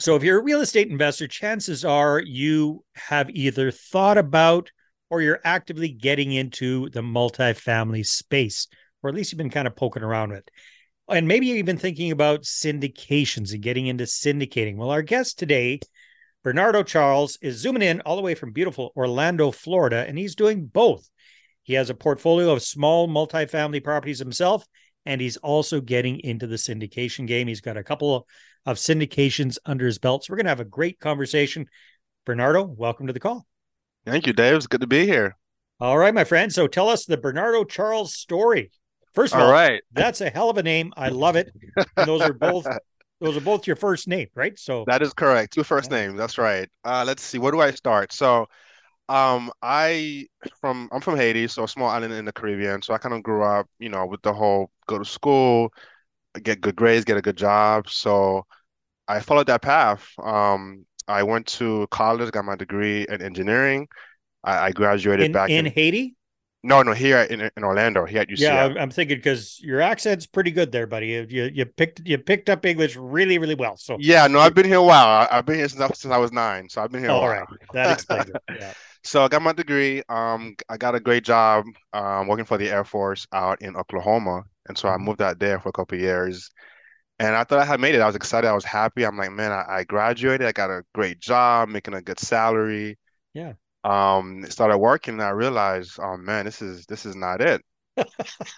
So if you're a real estate investor, chances are you have either thought about or you're actively getting into the multifamily space, or at least you've been kind of poking around it. And maybe you're even thinking about syndications and getting into syndicating. Well, our guest today, Bernadeau Charles, is zooming in all the way from beautiful Orlando, Florida, and he's doing both. He has a portfolio of small multifamily properties himself, and he's also getting into the syndication game. He's got a couple of syndications under his belt. So we're going to have a great conversation. Bernadeau, welcome to the call. Thank you, Dave. It's good to be here. All right, my friend. So tell us the Bernadeau Charles story. First of all, right. That's a hell of a name. I love it. And those are both your first name, right? So that is correct. Two first names. That's right. Let's see. Where do I start? So I'm from Haiti, so a small island in the Caribbean. So I kind of grew up, with the whole go to school, get good grades, get a good job. So I followed that path. I went to college, got my degree in engineering. I graduated back in Haiti. No, here in Orlando, here at UCF. Yeah, I'm thinking because your accent's pretty good there, buddy. You picked up English really, really well. So yeah, no, I've been here a while. I've been here since I was 9, so I've been here a while. All right, that explains it. Yeah. So I got my degree. I got a great job working for the Air Force out in Oklahoma, and so I moved out there for a couple of years. And I thought I had made it. I was excited. I was happy. I'm like, man, I graduated. I got a great job, making a good salary. Yeah. Started working and I realized, oh man, this is not it.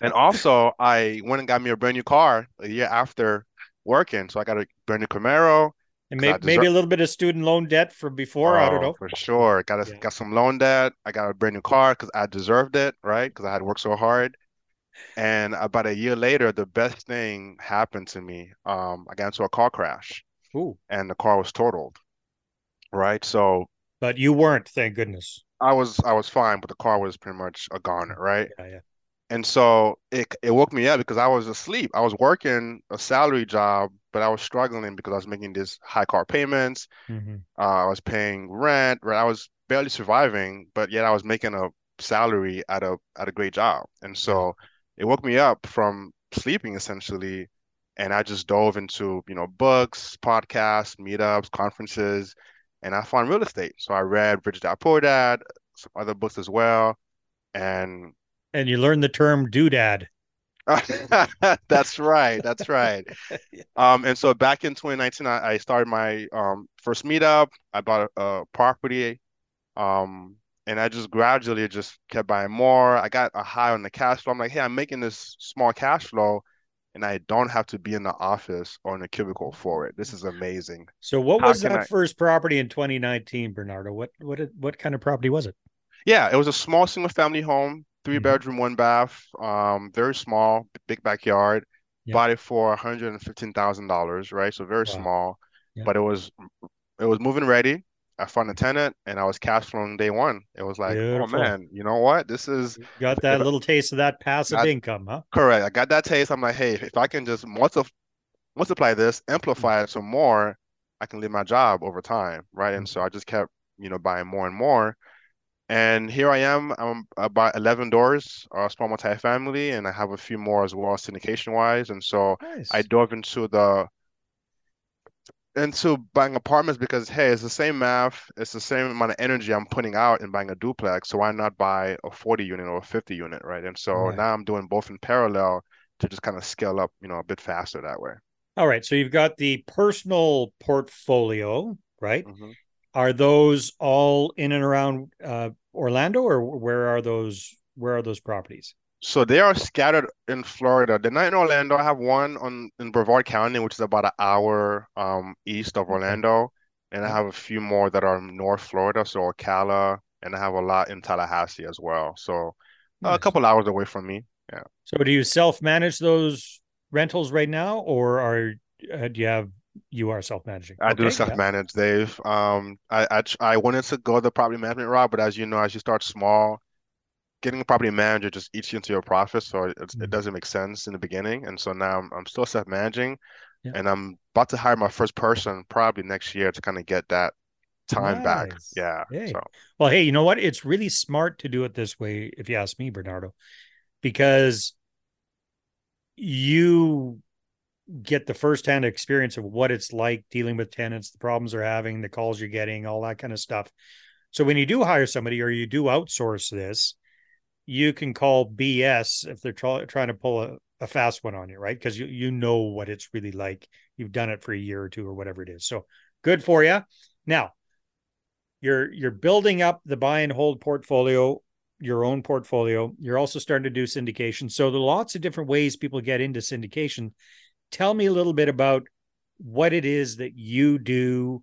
And also I went and got me a brand new car a year after working. So I got a brand new Camaro. And maybe a little bit of student loan debt from before. I don't know. For sure. Got some loan debt. I got a brand new car because I deserved it, right? Because I had worked so hard. And about a year later, the best thing happened to me. I got into a car crash. Ooh. And the car was totaled. Right. So but you weren't, thank goodness. I was fine, but the car was pretty much a goner, right? Yeah. And so it woke me up because I was asleep. I was working a salary job, but I was struggling because I was making these high car payments. Mm-hmm. I was paying rent, right? I was barely surviving, but yet I was making a salary at a great job. And so it woke me up from sleeping essentially, and I just dove into, books, podcasts, meetups, conferences. And I found real estate. So I read Rich Dad Poor Dad, some other books as well. And you learned the term doodad. That's right. That's right. And so back in 2019, I started my first meetup. I bought a property. And I just gradually just kept buying more. I got a high on the cash flow. I'm like, hey, I'm making this small cash flow. And I don't have to be in the office or in a cubicle for it. This is amazing. So what was that first property in 2019, Bernadeau? What kind of property was it? Yeah, it was a small single-family home, 3-bedroom, 1-bath, very small, big backyard. Yeah. Bought it for $115,000, right? So very small, yeah. But it was moving ready. I found a tenant, and I was cash flowing day one. It was like, beautiful. Oh, man, you know what? This is... You got that little taste of that passive income, huh? Correct. I got that taste. I'm like, hey, if I can just multiply this, amplify it some more, I can leave my job over time, right? Mm-hmm. And so I just kept, buying more and more. And here I am. I'm about 11 doors, a small multifamily, and I have a few more as well, syndication-wise. And so nice. I dove into buying apartments because, hey, it's the same math. It's the same amount of energy I'm putting out in buying a duplex. So why not buy a 40 unit or a 50 unit, right? And so now I'm doing both in parallel to just kind of scale up, a bit faster that way. All right. So you've got the personal portfolio, right? Mm-hmm. Are those all in and around Orlando, or where are those properties? So they are scattered in Florida. They're not in Orlando. I have one in Brevard County, which is about an hour east of Orlando. And I have a few more that are in North Florida, so Ocala. And I have a lot in Tallahassee as well. So nice. A couple hours away from me. Yeah. So do you self-manage those rentals right now, or are you self-managing? I do self-manage, Dave. I wanted to go the property management route, but as you know, as you start small, getting a property manager just eats you into your profits, so it doesn't make sense in the beginning. And so now I'm still self-managing, and I'm about to hire my first person probably next year to kind of get that time back. Yeah. Hey. So. Well, hey, you know what? It's really smart to do it this way, if you ask me, Bernadeau, because you get the firsthand experience of what it's like dealing with tenants, the problems they're having, the calls you're getting, all that kind of stuff. So when you do hire somebody or you do outsource this, you can call BS if they're trying to pull a fast one on you, right? Because you know what it's really like. You've done it for a year or two or whatever it is. So good for you. Now, you're building up the buy and hold portfolio, your own portfolio. You're also starting to do syndication. So there are lots of different ways people get into syndication. Tell me a little bit about what it is that you do.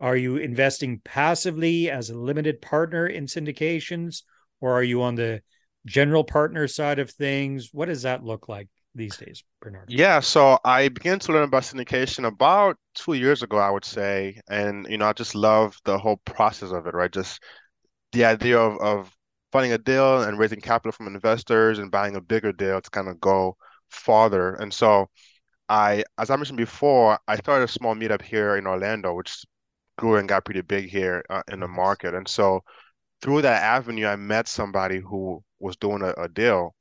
Are you investing passively as a limited partner in syndications, or are you on the general partner side of things? What does that look like these days, Bernard? Yeah, so I began to learn about syndication about 2 years ago, I would say. And, you know, I just love the whole process of it, right? Just the idea of funding a deal and raising capital from investors and buying a bigger deal to kind of go farther. And so I, as I mentioned before, I started a small meetup here in Orlando, which grew and got pretty big here in the market. And so through that avenue, I met somebody who was doing a deal.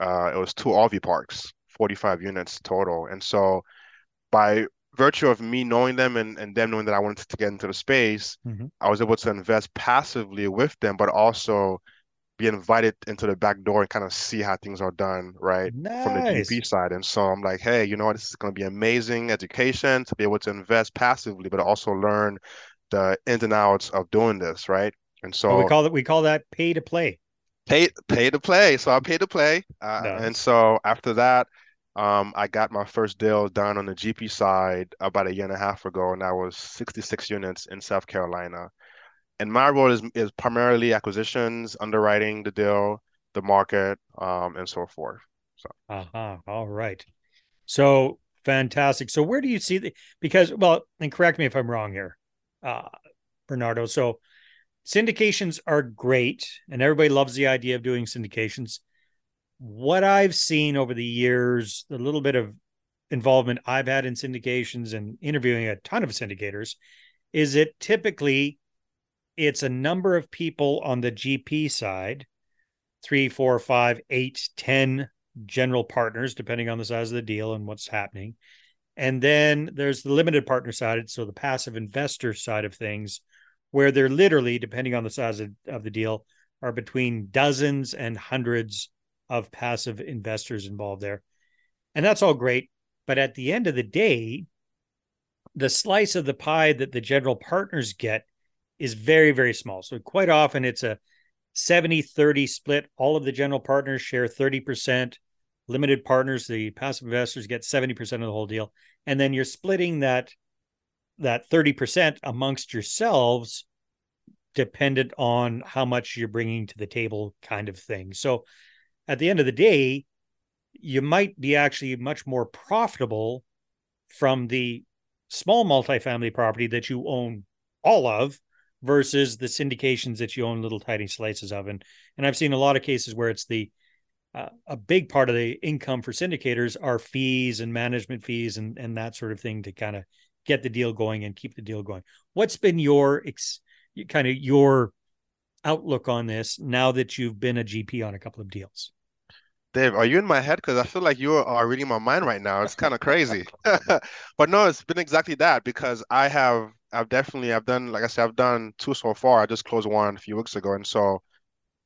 It was two RV parks, 45 units total. And so by virtue of me knowing them and them knowing that I wanted to get into the space, I was able to invest passively with them, but also be invited into the back door and kind of see how things are done, right? Nice. From the DP side. And so I'm like, hey, you know what? This is going to be amazing education to be able to invest passively, but also learn the ins and outs of doing this, right? And so we call that pay to play. Pay to play. So I pay to play. Nice. And so after that, I got my first deal done on the GP side about 1.5 years ago, and that was 66 units in South Carolina. And my role is primarily acquisitions, underwriting the deal, the market, and so forth. So. All right. So fantastic. So where do you see and correct me if I'm wrong here, Bernardo. So syndications are great, and everybody loves the idea of doing syndications. What I've seen over the years, the little bit of involvement I've had in syndications and interviewing a ton of syndicators, is it typically it's a number of people on the GP side, 3, 4, 5, 8, 10 general partners, depending on the size of the deal and what's happening. And then there's the limited partner side, so the passive investor side of things, where they're literally, depending on the size of the deal, are between dozens and hundreds of passive investors involved there. And that's all great. But at the end of the day, the slice of the pie that the general partners get is very, very small. So quite often it's a 70-30 split. All of the general partners share 30%. Limited partners, the passive investors, get 70% of the whole deal. And then you're splitting that 30% amongst yourselves, dependent on how much you're bringing to the table, kind of thing. So at the end of the day, you might be actually much more profitable from the small multifamily property that you own all of versus the syndications that you own little tiny slices of. And I've seen a lot of cases where it's a big part of the income for syndicators are fees and management fees and that sort of thing to kind of get the deal going and keep the deal going. What's been your outlook on this now that you've been a GP on a couple of deals? Dave, are you in my head? Because I feel like you are reading my mind right now. It's kind of crazy. But no, it's been exactly that, because I've done two so far. I just closed one a few weeks ago. And so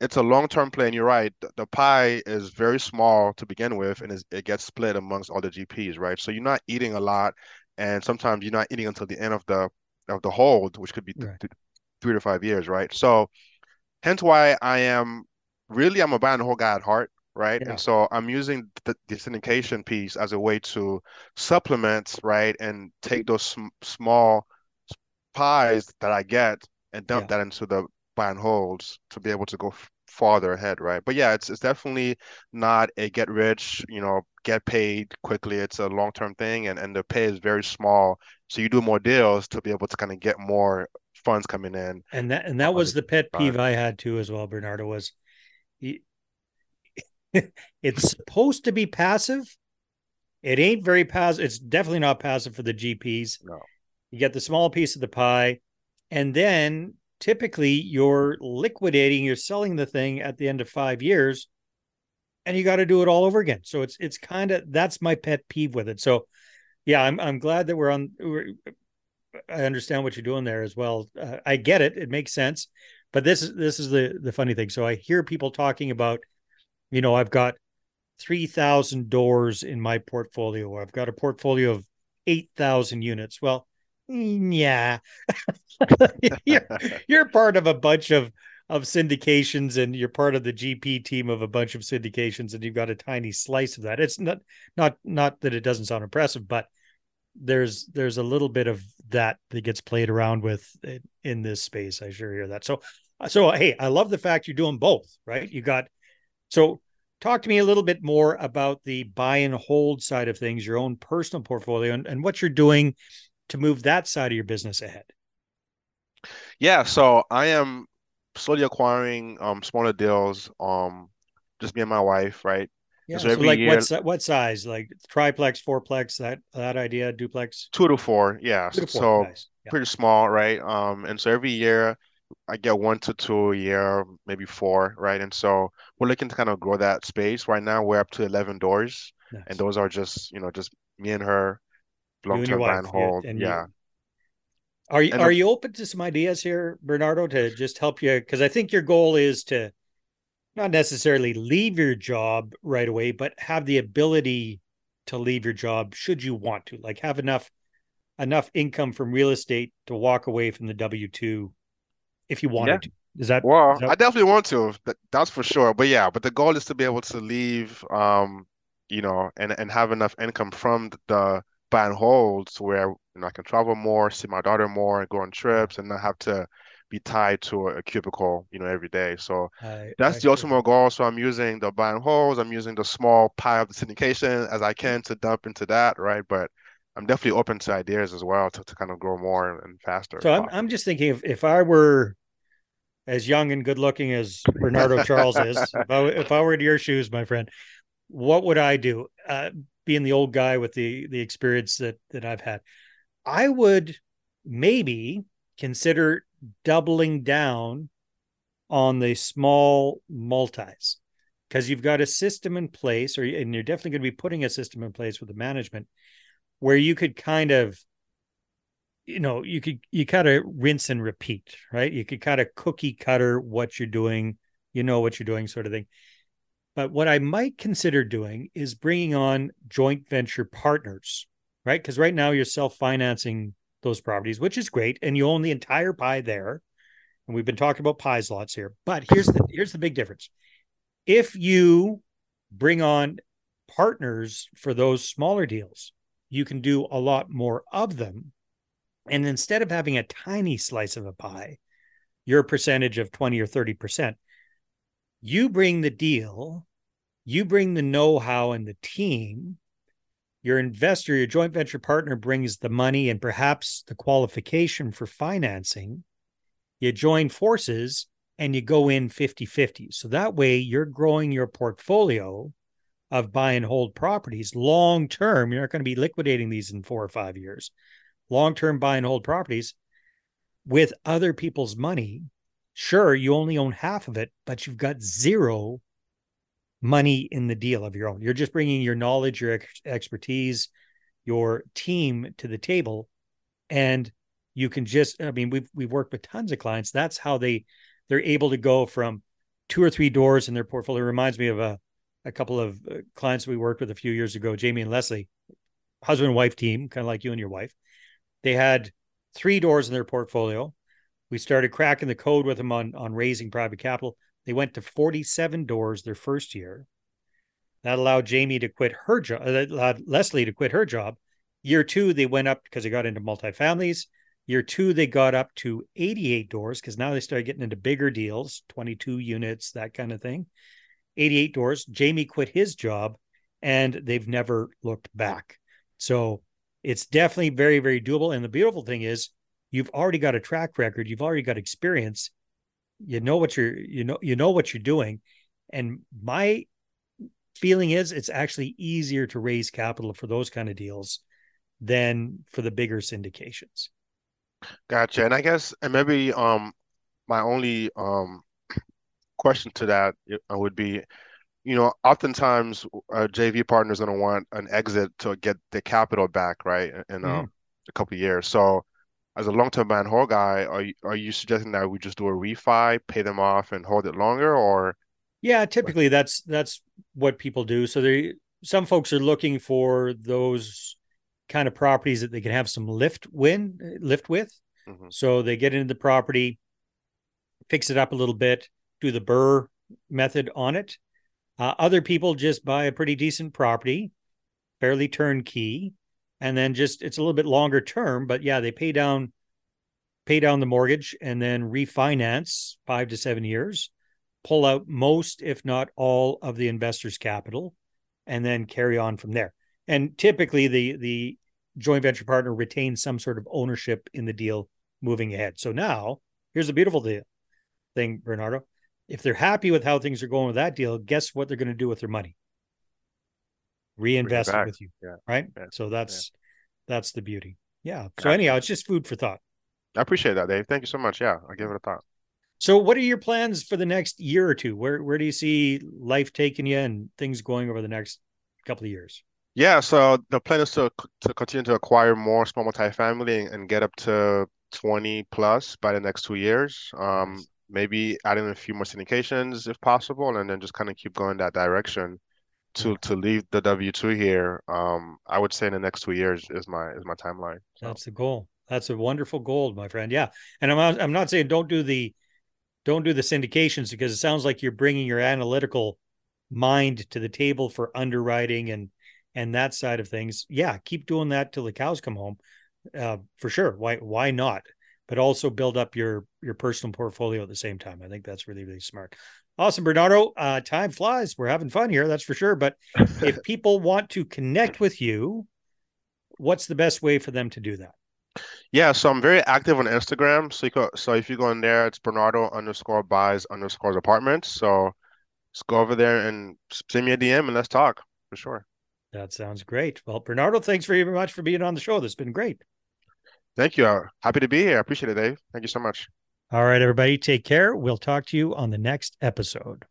it's a long-term play. And you're right. The pie is very small to begin with, and it gets split amongst all the GPs, right? So you're not eating a lot. And sometimes you're not eating until the end of the hold, which could be 3 to 5 years, right? So hence why I'm a buy and hold guy at heart, right? Yeah. And so I'm using the syndication piece as a way to supplement, right? And take those small pies that I get and dump that into the buy and holds to be able to go farther ahead, right? But yeah, it's definitely not a get rich, get paid quickly. It's a long-term thing, and the pay is very small. So you do more deals to be able to kind of get more funds coming in. And that was the pet peeve I had too as well, Bernardo, was it's supposed to be passive. It ain't very passive. It's definitely not passive for the GPs. No. You get the small piece of the pie, and then typically you're liquidating, you're selling the thing at the end of 5 years, and you got to do it all over again. So it's kind of, that's my pet peeve with it. So yeah, I'm glad that we're on. I understand what you're doing there as well. I get it; it makes sense. But this is the funny thing. So I hear people talking about, you know, I've got 3,000 doors in my portfolio, or I've got a portfolio of 8,000 units. Well, yeah, you're part of a bunch of syndications, and you're part of the GP team of a bunch of syndications, and you've got a tiny slice of that. It's not that it doesn't sound impressive, but there's a little bit of that gets played around with in this space. I sure hear that. So hey, I love the fact you're doing both, right? So talk to me a little bit more about the buy and hold side of things, your own personal portfolio, and what you're doing to move that side of your business ahead. Yeah, so I am slowly acquiring smaller deals, just me and my wife, right? Yeah. So every year, what size? Like triplex, fourplex, that idea, duplex? 2 to 4, yeah. 2 to 4, so nice. Yeah. Pretty small, right? And so every year I get 1 to 2 a year, maybe 4, right? And so we're looking to kind of grow that space. Right now we're up to 11 doors. Nice. And those are just me and her, long-term buy and hold. Yeah. Are you open to some ideas here, Bernadeau, to just help you? Because I think your goal is to not necessarily leave your job right away, but have the ability to leave your job should you want to. Like have enough income from real estate to walk away from the W-2 if you wanted to. I definitely want to. That's for sure. But yeah, but the goal is to be able to leave, and have enough income from the buy and holds where I can travel more, see my daughter more, go on trips, and not have to be tied to a cubicle, every day. So that's the ultimate goal. So I'm using the buy and holds. I'm using the small pie of the syndication as I can to dump into that, right? But I'm definitely open to ideas as well to kind of grow more and faster. So I'm just thinking if I were as young and good looking as Bernadeau Charles is, if I were in your shoes, my friend, what would I do? Being the old guy with the experience that I've had, I would maybe consider doubling down on the small multis, because you've got a system in place, and you're definitely going to be putting a system in place with the management where you could kind of, you kind of rinse and repeat, right? You could kind of cookie cutter what you're doing, what you're doing sort of thing. But what I might consider doing is bringing on joint venture partners, right? Because right now you're self-financing those properties, which is great. And you own the entire pie there. And we've been talking about pies lots here. But here's the big difference. If you bring on partners for those smaller deals, you can do a lot more of them. And instead of having a tiny slice of a pie, your percentage of 20 or 30%, you bring the deal, you bring the know-how and the team, your investor, your joint venture partner brings the money and perhaps the qualification for financing. You join forces and you go in 50-50. So that way you're growing your portfolio of buy and hold properties long-term. You're not going to be liquidating these in 4 or 5 years. Long-term buy and hold properties with other people's money. Sure, you only own half of it, but you've got zero money in the deal of your own. You're just bringing your knowledge, your expertise, your team to the table, and you can just, we've worked with tons of clients. That's how they're able to go from 2 or 3 doors in their portfolio. It reminds me of a couple of clients we worked with a few years ago, Jamie and Leslie, husband and wife team, kind of like you and your wife. They had 3 doors in their portfolio. We started cracking the code with them on raising private capital. They went to 47 doors their first year. That allowed Leslie to quit her job. Year 2, they went up because they got into multifamilies. Year 2, they got up to 88 doors because now they started getting into bigger deals, 22 units, that kind of thing. 88 doors. Jamie quit his job and they've never looked back. So it's definitely very, very doable. And the beautiful thing is, you've already got a track record. You've already got experience. You know what you're doing. And my feeling is it's actually easier to raise capital for those kind of deals than for the bigger syndications. Gotcha. And I guess, and maybe my only question to that would be, you know, oftentimes our JV partner is going to want an exit to get the capital back, right, in a couple of years. So as a long-term buy and hold guy, are you suggesting that we just do a refi, pay them off and hold it longer, or? Yeah, typically that's what people do. So some folks are looking for those kind of properties that they can have some lift with. Mm-hmm. So they get into the property, fix it up a little bit, do the Burr method on it. Other people just buy a pretty decent property, fairly turnkey, and then just it's a little bit longer term, but yeah, they pay down the mortgage and then refinance 5 to 7 years, pull out most, if not all, of the investor's capital, and then carry on from there. And typically the joint venture partner retains some sort of ownership in the deal moving ahead. So now here's the beautiful thing, Bernardo. If they're happy with how things are going with that deal, guess what they're going to do with their money? Reinvest it with you, yeah. Right? Yeah. So that's the beauty. Yeah. So anyhow, it's just food for thought. I appreciate that, Dave. Thank you so much. Yeah, I'll give it a thought. So what are your plans for the next year or two? Where do you see life taking you and things going over the next couple of years? Yeah, so the plan is to continue to acquire more small multifamily and get up to 20 plus by the next 2 years. Maybe adding a few more syndications if possible, and then just kind of keep going that direction to leave the W-2 here. I would say in the next 2 years is my timeline. So. That's the goal. That's a wonderful goal, my friend. Yeah. And I'm not saying don't do the syndications, because it sounds like you're bringing your analytical mind to the table for underwriting and that side of things. Yeah. Keep doing that till the cows come home. For sure. Why not? But also build up your personal portfolio at the same time. I think that's really, really smart. Awesome, Bernardo. Time flies. We're having fun here, that's for sure. But if people want to connect with you, what's the best way for them to do that? Yeah, so I'm very active on Instagram. So if you go in there, it's Bernardo_buys_apartments. So just go over there and send me a DM and let's talk, for sure. That sounds great. Well, Bernardo, thanks very much for being on the show. This has been great. Thank you. Happy to be here. I appreciate it, Dave. Thank you so much. All right, everybody. Take care. We'll talk to you on the next episode.